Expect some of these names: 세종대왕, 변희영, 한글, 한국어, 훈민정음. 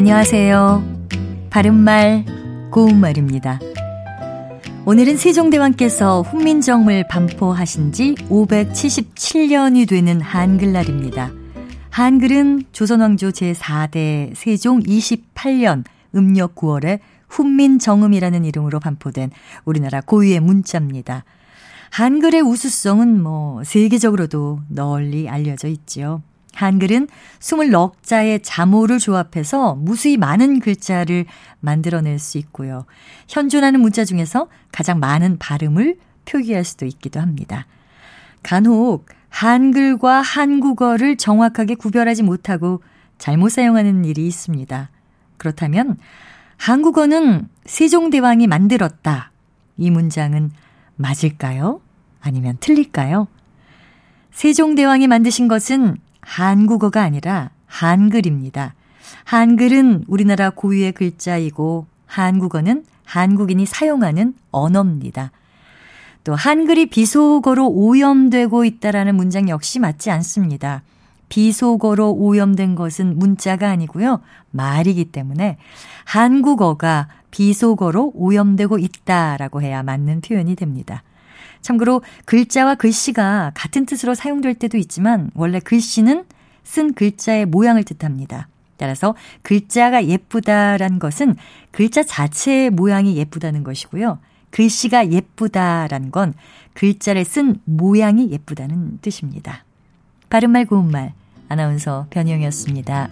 안녕하세요. 바른말, 고운말입니다. 오늘은 세종대왕께서 훈민정음을 반포하신 지 577년이 되는 한글날입니다. 한글은 조선왕조 제4대 세종 28년 음력 9월에 훈민정음이라는 이름으로 반포된 우리나라 고유의 문자입니다. 한글의 우수성은 세계적으로도 널리 알려져 있지요. 한글은 24자의 자모를 조합해서 무수히 많은 글자를 만들어낼 수 있고요. 현존하는 문자 중에서 가장 많은 발음을 표기할 수도 있기도 합니다. 간혹 한글과 한국어를 정확하게 구별하지 못하고 잘못 사용하는 일이 있습니다. 그렇다면 한국어는 세종대왕이 만들었다. 이 문장은 맞을까요? 아니면 틀릴까요? 세종대왕이 만드신 것은 한국어가 아니라 한글입니다. 한글은 우리나라 고유의 글자이고 한국어는 한국인이 사용하는 언어입니다. 또 한글이 비속어로 오염되고 있다라는 문장 역시 맞지 않습니다. 비속어로 오염된 것은 문자가 아니고요. 말이기 때문에 한국어가 비속어로 오염되고 있다라고 해야 맞는 표현이 됩니다. 참고로 글자와 글씨가 같은 뜻으로 사용될 때도 있지만 원래 글씨는 쓴 글자의 모양을 뜻합니다. 따라서 글자가 예쁘다란 것은 글자 자체의 모양이 예쁘다는 것이고요. 글씨가 예쁘다란 건 글자를 쓴 모양이 예쁘다는 뜻입니다. 바른말 고운말 아나운서 변희영이었습니다.